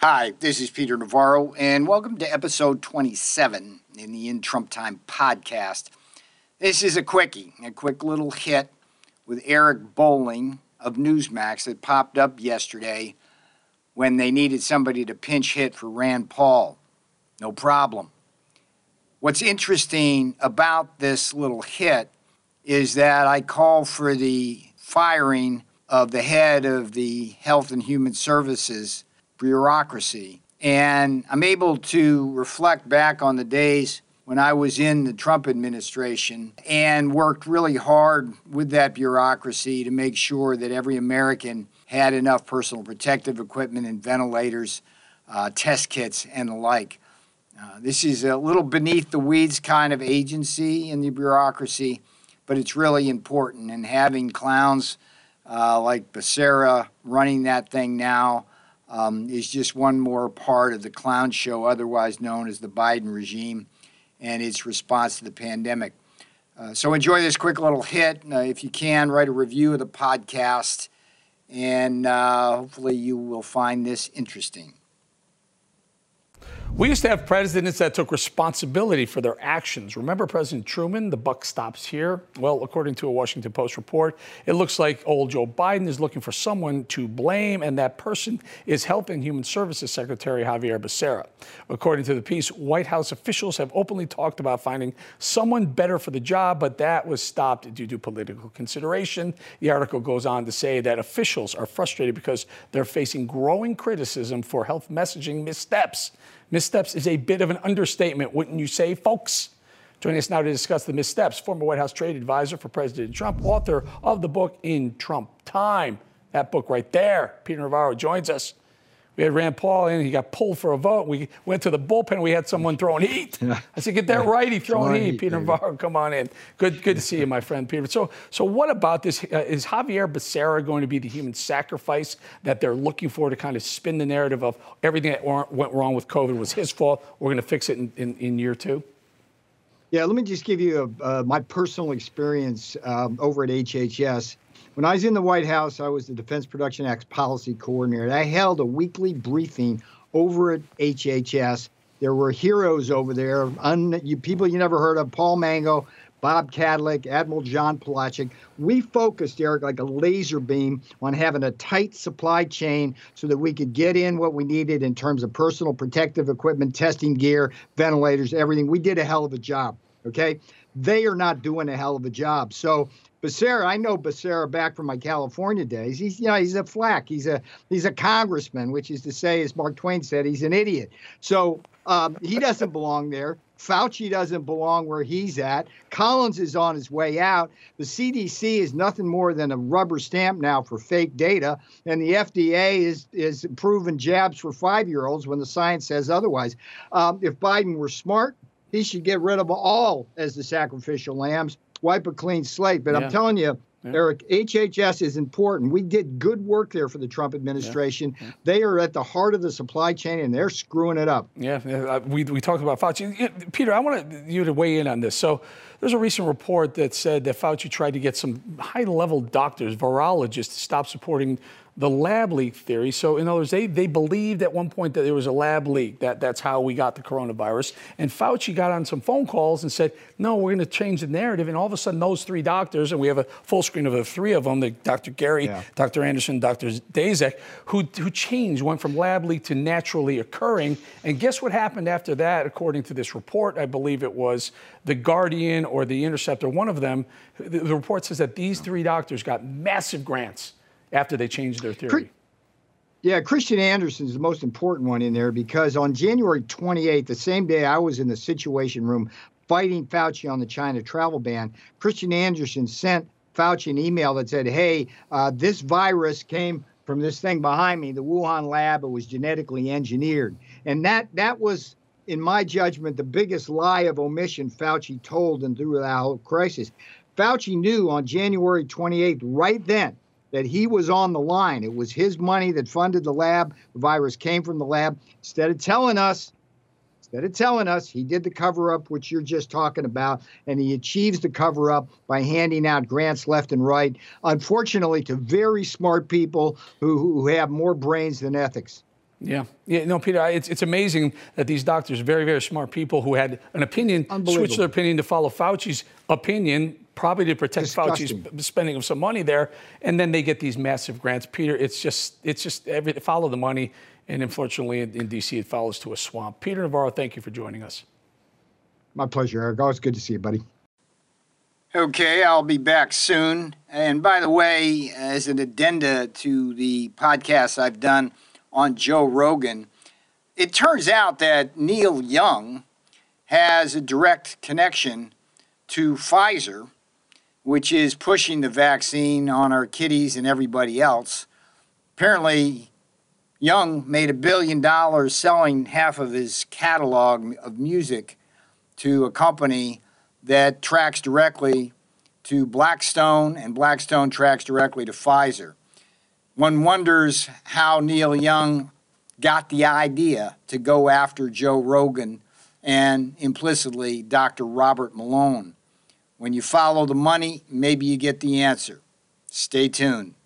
Hi, this is Peter Navarro, and welcome to episode 27 in the In Trump Time podcast. This is a quickie, a quick little hit with Eric Bolling of Newsmax that popped up yesterday when they needed somebody to pinch hit for Rand Paul. No problem. What's interesting about this little hit is that I call for the firing of the head of the Health and Human Services bureaucracy. And I'm able to reflect back on the days when I was in the Trump administration and worked really hard with that bureaucracy to make sure that every American had enough personal protective equipment and ventilators, test kits, and the like. This is a little beneath the weeds kind of agency in the bureaucracy, but it's really important. And having clowns like Becerra running that thing now is just one more part of the clown show, otherwise known as the Biden regime and its response to the pandemic. So enjoy this quick little hit. If you can, write a review of the podcast, and hopefully you will find this interesting. We used to have presidents that took responsibility for their actions. Remember President Truman? The buck stops here. Well, according to a Washington Post report, it looks like old Joe Biden is looking for someone to blame, and that person is Health and Human Services Secretary Xavier Becerra. According to the piece, White House officials have openly talked about finding someone better for the job, but that was stopped due to political consideration. The article goes on to say that officials are frustrated because they're facing growing criticism for health messaging missteps. Missteps is a bit of an understatement, wouldn't you say, folks? Joining us now to discuss the missteps, former White House trade advisor for President Trump, author of the book In Trump Time. That book right there. Peter Navarro joins us. We had Rand Paul in. He got pulled for a vote. We went to the bullpen. We had someone throwing heat. Yeah. I said, get that right. He throwing heat. Peter Navarro, come on in. Good to see you, my friend, Peter. So what about this? Is Xavier Becerra going to be the human sacrifice that they're looking for to kind of spin the narrative of everything that went wrong with COVID was his fault? We're going to fix it in year two? Yeah, let me just give you my personal experience over at HHS. When I was in the White House, I was the Defense Production Act's policy coordinator, and I held a weekly briefing over at HHS. There were heroes over there, people you never heard of, Paul Mango, Bob Kadlec, Admiral John Palachic. We focused, Eric, like a laser beam on having a tight supply chain so that we could get in what we needed in terms of personal protective equipment, testing gear, ventilators, everything. We did a hell of a job, okay? They are not doing a hell of a job. So Becerra, I know Becerra back from my California days. He's a flack. He's a congressman, which is to say, as Mark Twain said, he's an idiot. So he doesn't belong there. Fauci doesn't belong where he's at. Collins is on his way out. The CDC is nothing more than a rubber stamp now for fake data, and the FDA is approving jabs for 5-year-olds when the science says otherwise. If Biden were smart, he should get rid of all as the sacrificial lambs. Wipe a clean slate. But yeah. I'm telling you, yeah. Eric, HHS is important. We did good work there for the Trump administration. Yeah. Yeah. They are at the heart of the supply chain, and they're screwing it up. Yeah, we talked about Fauci. Peter, I want you to weigh in on this. So there's a recent report that said that Fauci tried to get some high-level doctors, virologists, to stop supporting the lab leak theory. So in other words, they believed at one point that there was a lab leak, that's how we got the coronavirus. And Fauci got on some phone calls and said, no, we're going to change the narrative. And all of a sudden, those three doctors, and we have a full screen of the three of them, Dr. Gary, yeah, Dr. Andersen, Dr. Daszak, who changed, went from lab leak to naturally occurring. And guess what happened after that, according to this report? I believe it was The Guardian or The Interceptor, one of them. The report says that these three doctors got massive grants after they changed their theory. Yeah, Kristian Andersen is the most important one in there, because on January 28th, the same day I was in the Situation Room fighting Fauci on the China travel ban, Kristian Andersen sent Fauci an email that said, hey, this virus came from this thing behind me, the Wuhan lab. It was genetically engineered. And that was, in my judgment, the biggest lie of omission Fauci told and through that whole crisis. Fauci knew on January 28th, right then, that he was on the line. It was his money that funded the lab. The virus came from the lab. Instead of telling us, he did the cover-up, which you're just talking about, and he achieves the cover-up by handing out grants left and right, unfortunately, to very smart people who have more brains than ethics. Yeah. Yeah. No, Peter, it's amazing that these doctors, very, very smart people who had an opinion, switched their opinion to follow Fauci's opinion, probably to protect Fauci's spending of some money there. And then they get these massive grants. Peter, it's just follow the money. And unfortunately, in D.C., it follows to a swamp. Peter Navarro, thank you for joining us. My pleasure, Eric. Always good to see you, buddy. Okay, I'll be back soon. And by the way, as an addenda to the podcast I've done on Joe Rogan, it turns out that Neil Young has a direct connection to Pfizer, which is pushing the vaccine on our kiddies and everybody else. Apparently, Young made $1 billion selling half of his catalog of music to a company that tracks directly to Blackstone, and Blackstone tracks directly to Pfizer. One wonders how Neil Young got the idea to go after Joe Rogan and implicitly Dr. Robert Malone. When you follow the money, maybe you get the answer. Stay tuned.